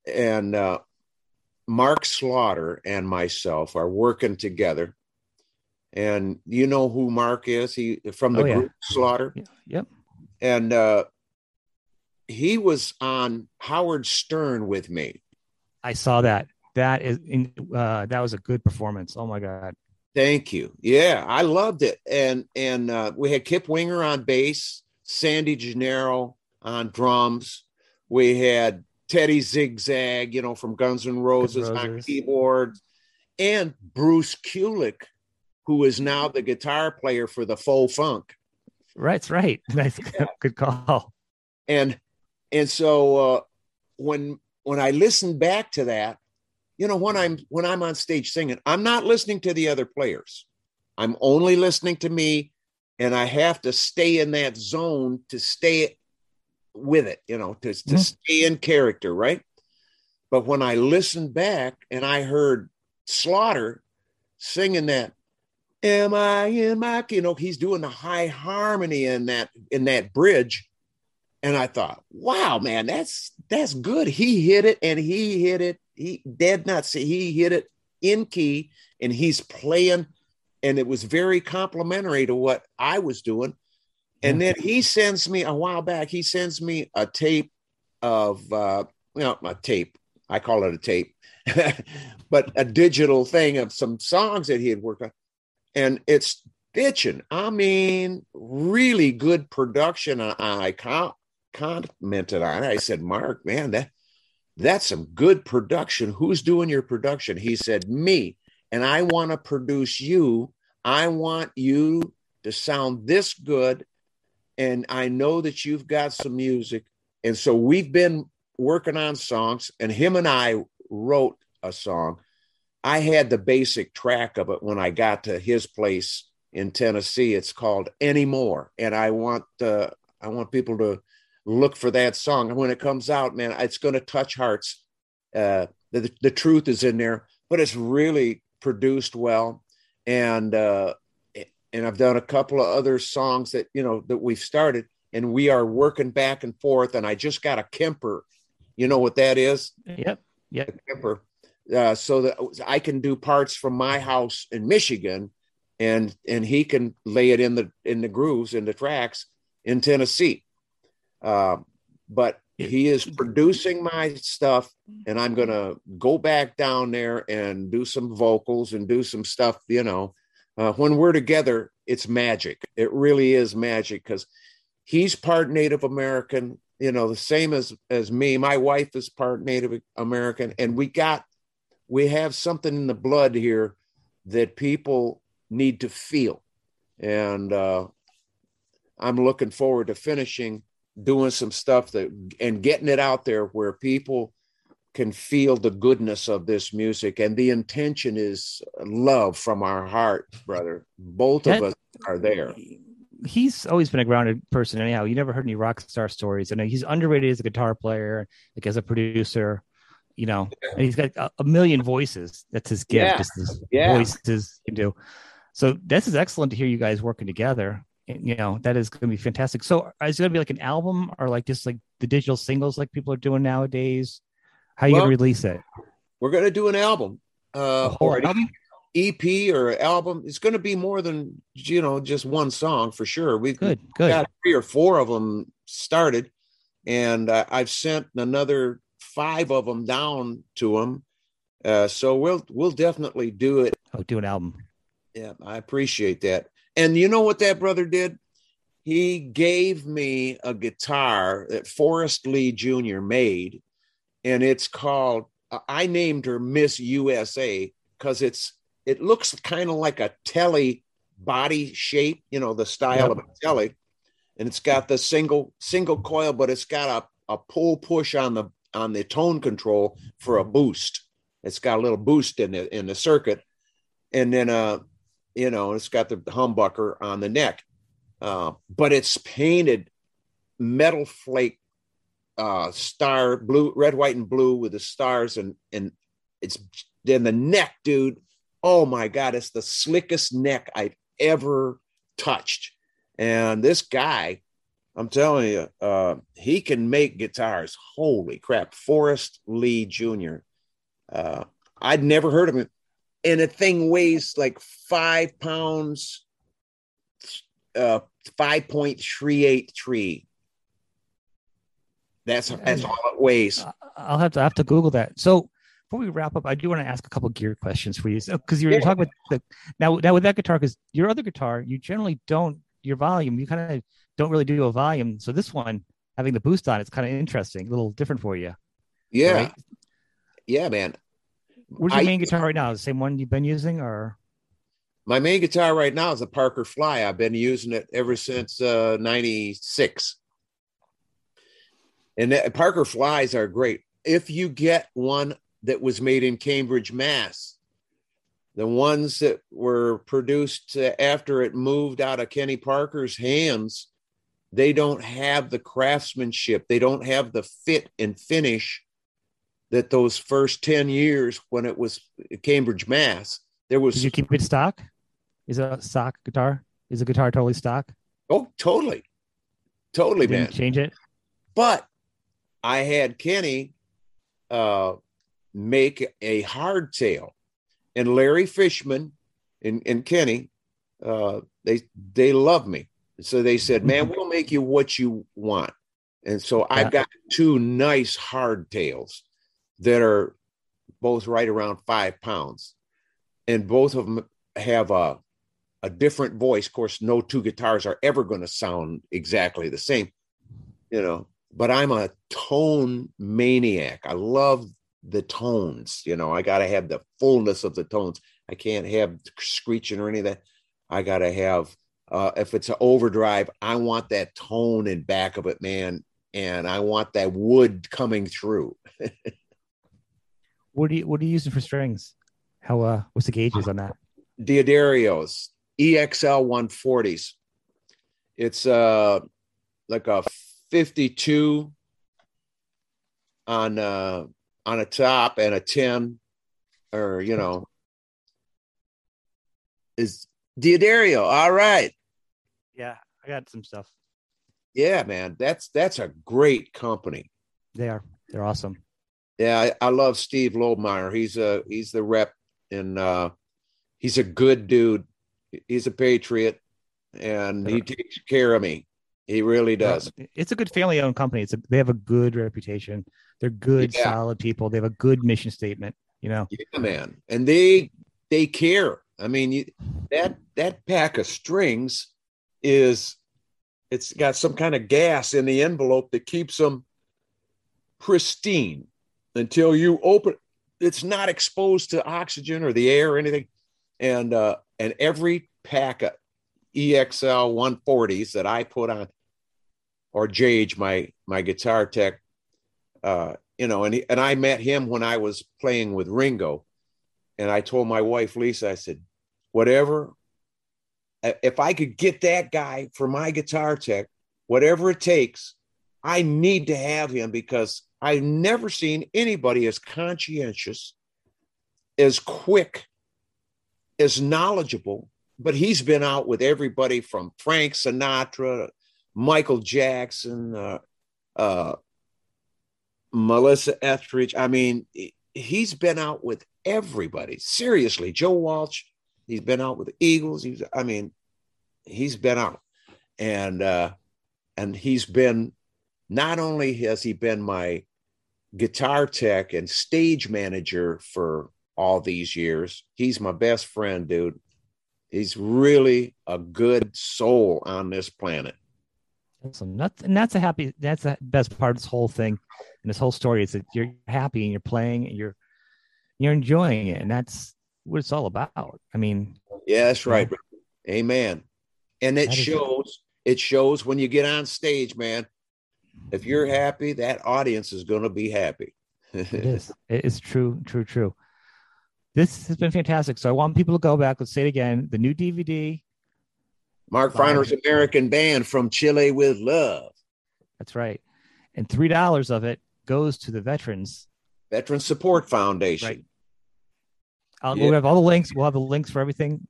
And uh, Mark Slaughter and myself are working together. And you know who Mark is? He from the oh, yeah. group Slaughter. Yeah. Yep. And uh, he was on Howard Stern with me. I saw that. That is in, uh, that was a good performance. Oh my God. Thank you. Yeah, I loved it. And and uh, we had Kip Winger on bass, Sandy Gennaro on drums. We had Teddy Zigzag, you know, from Guns N' Roses, Roses. on keyboard, and Bruce Kulick, who is now the guitar player for the Faux Funk. Right, that's right. Nice, yeah. Good call. And and so uh, when when I listened back to that, you know, when I'm when I'm on stage singing, I'm not listening to the other players. I'm only listening to me, and I have to stay in that zone to stay with it, you know, to, to mm-hmm. stay in character, right? But when I listened back and I heard Slaughter singing that, am I in my, you know, he's doing the high harmony in that in that bridge. And I thought, wow, man, that's that's good. He hit it and he hit it. He did not see he hit it in key and he's playing. And it was very complimentary to what I was doing. And then he sends me a while back. He sends me a tape of, uh, you know, a tape. I call it a tape, but a digital thing of some songs that he had worked on. And it's bitching. I mean, really good production. I can't. commented on it. I said, Mark, man, that that's some good production. Who's doing your production? He said, me. And I want to produce you. I want you to sound this good. And I know that you've got some music. And so we've been working on songs, and him and I wrote a song. I had the basic track of it when I got to his place in Tennessee. It's called Anymore. And I want uh, I want people to look for that song. And when it comes out, man, it's going to touch hearts. Uh, the, the truth is in there, but it's really produced well. And, uh, and I've done a couple of other songs that, you know, that we've started, and we are working back and forth. And I just got a Kemper. You know what that is? Yep. Yep. A Kemper. Uh, so that I can do parts from my house in Michigan, and, and he can lay it in the, in the grooves, in the tracks in Tennessee. Uh, but he is producing my stuff, and I'm going to go back down there and do some vocals and do some stuff. You know, uh, when we're together, it's magic. It really is magic, because he's part Native American, you know, the same as, as me. My wife is part Native American, and we got, we have something in the blood here that people need to feel. And uh, I'm looking forward to finishing doing some stuff that and getting it out there where people can feel the goodness of this music. And the intention is love from our heart, brother. Both that, of us are there. He's always been a grounded person. Anyhow, you never heard any rock star stories. I know he's underrated as a guitar player, like as a producer, you know, yeah. And he's got a, a million voices. That's his gift. Yeah. His yeah. voices you do. So this is excellent to hear you guys working together. And, you know, that is going to be fantastic. So is it going to be like an album or like just like the digital singles like people are doing nowadays? How are you well, going to release it? We're going to do an album. Uh, oh, or an album? E P or album. It's going to be more than, you know, just one song for sure. We've good, good. got three or four of them started. And uh, I've sent another five of them down to them. Uh, so we'll we'll definitely do it. Oh, do an album. Yeah, I appreciate that. And you know what that brother did? He gave me a guitar that Forrest Lee Junior made, and it's called, I named her Miss U S A because it's it looks kind of like a telly body shape, you know, the style yep. of a telly. And it's got the single single coil, but it's got a, a pull push on the on the tone control for a boost. It's got a little boost in the in the circuit, and then uh, you know, it's got the humbucker on the neck. Uh, but it's painted metal flake uh, star blue, red, white, and blue with the stars, and and it's then the neck, dude. Oh my God, it's the slickest neck I've ever touched. And this guy, I'm telling you, uh, he can make guitars. Holy crap. Forrest Lee Junior Uh, I'd never heard of him. And the thing weighs like five pounds, uh, five point three eight three. That's, that's all it weighs. I'll have to, I'll have to Google that. So before we wrap up, I do want to ask a couple of gear questions for you. So, cause you're yeah. talking about the, now, now with that guitar, cause your other guitar, you generally don't, your volume, you kind of don't really do a volume. So this one having the boost on, it's kind of interesting, a little different for you. Yeah. Right? Yeah, man. Where's your I, main guitar right now? The same one you've been using, or? My main guitar right now is a Parker Fly. I've been using it ever since uh, ninety-six. And that, Parker Flies are great. If you get one that was made in Cambridge, Mass., the ones that were produced after it moved out of Kenny Parker's hands, they don't have the craftsmanship. They don't have the fit and finish that those first ten years when it was Cambridge, Mass. There was. Did you keep it stock? Is it a stock guitar? Is the guitar totally stock? Oh, totally. Totally, man. Didn't change it. But I had Kenny uh, make a hardtail. And Larry Fishman and, and Kenny, uh, they they love me. So they said, man, we'll make you what you want. And so I've got two nice hardtails that are both right around five pounds. And both of them have a, a different voice. Of course, no two guitars are ever going to sound exactly the same, you know. But I'm a tone maniac. I love the tones, you know. I gotta have the fullness of the tones. I can't have screeching or any of that. I gotta have uh if it's an overdrive, I want that tone in back of it, man, and I want that wood coming through. What do you what are you using for strings? How uh what's the gauges on that? Diodarios E X L one forties. It's uh like a fifty-two on uh on a top and a ten, or, you know, is Diodario. All right. Yeah. I got some stuff. Yeah, man. That's, that's a great company. They are. They're awesome. Yeah. I, I love Steve Loebmeyer. He's a, he's the rep, and uh, he's a good dude. He's a patriot, and sure. He takes care of me. He really does. It's a good family-owned company. It's a, they have a good reputation. They're good, yeah. solid people. They have a good mission statement, you know. Yeah, man. And they they care. I mean, you, that that pack of strings is it's got some kind of gas in the envelope that keeps them pristine until you open. It's not exposed to oxygen or the air or anything. And uh, and every pack of E X L one forties that I put on, or Jage, my my guitar tech, uh, you know, and he, and I met him when I was playing with Ringo, and I told my wife Lisa, I said, whatever, if I could get that guy for my guitar tech, whatever it takes, I need to have him, because I've never seen anybody as conscientious, as quick, as knowledgeable, but he's been out with everybody from Frank Sinatra, Michael Jackson, uh, uh, Melissa Etheridge. I mean, he's been out with everybody. Seriously, Joe Walsh. He's been out with the Eagles. He's, I mean, he's been out, and uh, and he's been. Not only has he been my guitar tech and stage manager for all these years, he's my best friend, dude. He's really a good soul on this planet. Awesome. That's, and that's a happy, that's the best part of this whole thing. And this whole story is that you're happy and you're playing and you're, you're enjoying it. And that's what it's all about. I mean, yeah, that's right. Yeah. Amen. And it shows, it shows when you get on stage, man. If you're happy, that audience is going to be happy. It is. It is true, true, true. This has been fantastic. So I want people to go back. Let's say it again. The new D V D. Mark Farner's American Band from Chile with Love. That's right. And three dollars of it goes to the Veterans. Veterans Support Foundation. Right. I'll, yeah. We'll have all the links. We'll have the links for everything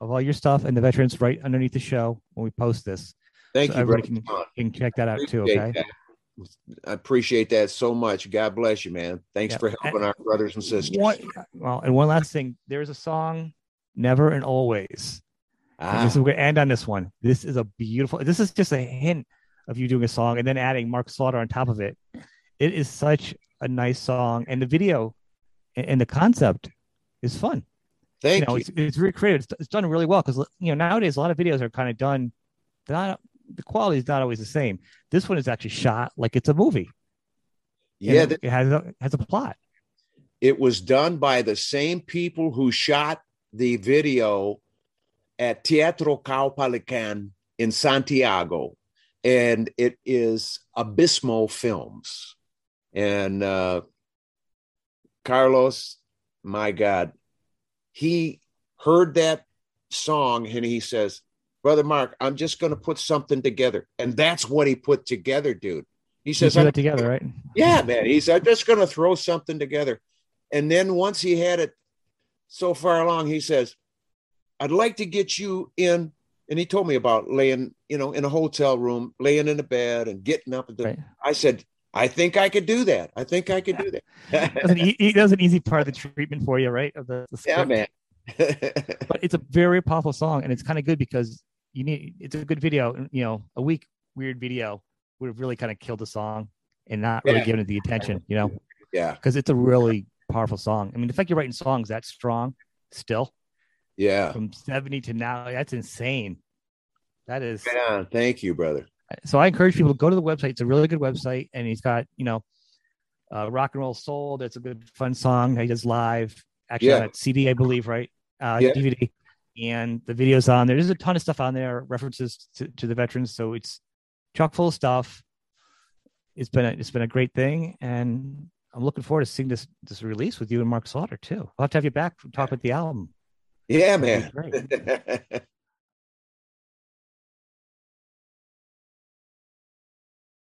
of all your stuff and the Veterans right underneath the show when we post this. Thank so you. Everybody can, can check that out too. Okay. That. I appreciate that so much. God bless you, man. Thanks yeah. for helping and, our brothers and sisters. One, well, and one last thing. There's a song, Never and Always. Ah. And this is, we're going to end on this one. This is a beautiful, this is just a hint of you doing a song and then adding Mark Slaughter on top of it. It is such a nice song. And the video and, and the concept is fun. Thank you. Know, you. It's, it's really creative. It's, it's done really well because, you know, nowadays a lot of videos are kind of done. Not, the quality is not always the same. This one is actually shot like it's a movie. Yeah. That, it has a, has a plot. It was done by the same people who shot the video at Teatro Caupolicán in Santiago. And it is Abismo Films. And uh, Carlos, my God, he heard that song and he says, Brother Mark, I'm just going to put something together. And that's what he put together, dude. He says, put it together, right? Yeah, man. He said, I'm just going to throw something together. And then once he had it so far along, he says, I'd like to get you in. And he told me about laying, you know, in a hotel room, laying in a bed and getting up. And right. I said, I think I could do that. I think I could do that. That was an, e- that was an easy part of the treatment for you, right? Of the, the yeah, man. But it's a very powerful song. And it's kind of good because you need, it's a good video, you know, a weak, weird video would have really kind of killed the song and not really yeah. given it the attention, you know? Yeah. Cause it's a really powerful song. I mean, the fact you're writing songs that strong still. Yeah. From seventy to now, that's insane. That is. Yeah, thank you, brother. So I encourage people to go to the website. It's a really good website. And he's got, you know, uh, Rock and Roll Soul. That's a good fun song that he does live. Actually yeah. on a C D, I believe, right? Uh, yeah. D V D. And the video's on there. There's a ton of stuff on there, references to, to the veterans. So it's chock full of stuff. It's been a, it's been a great thing. And I'm looking forward to seeing this this release with you and Mark Slaughter, too. I'll have to have you back to talk about the album. Yeah, man.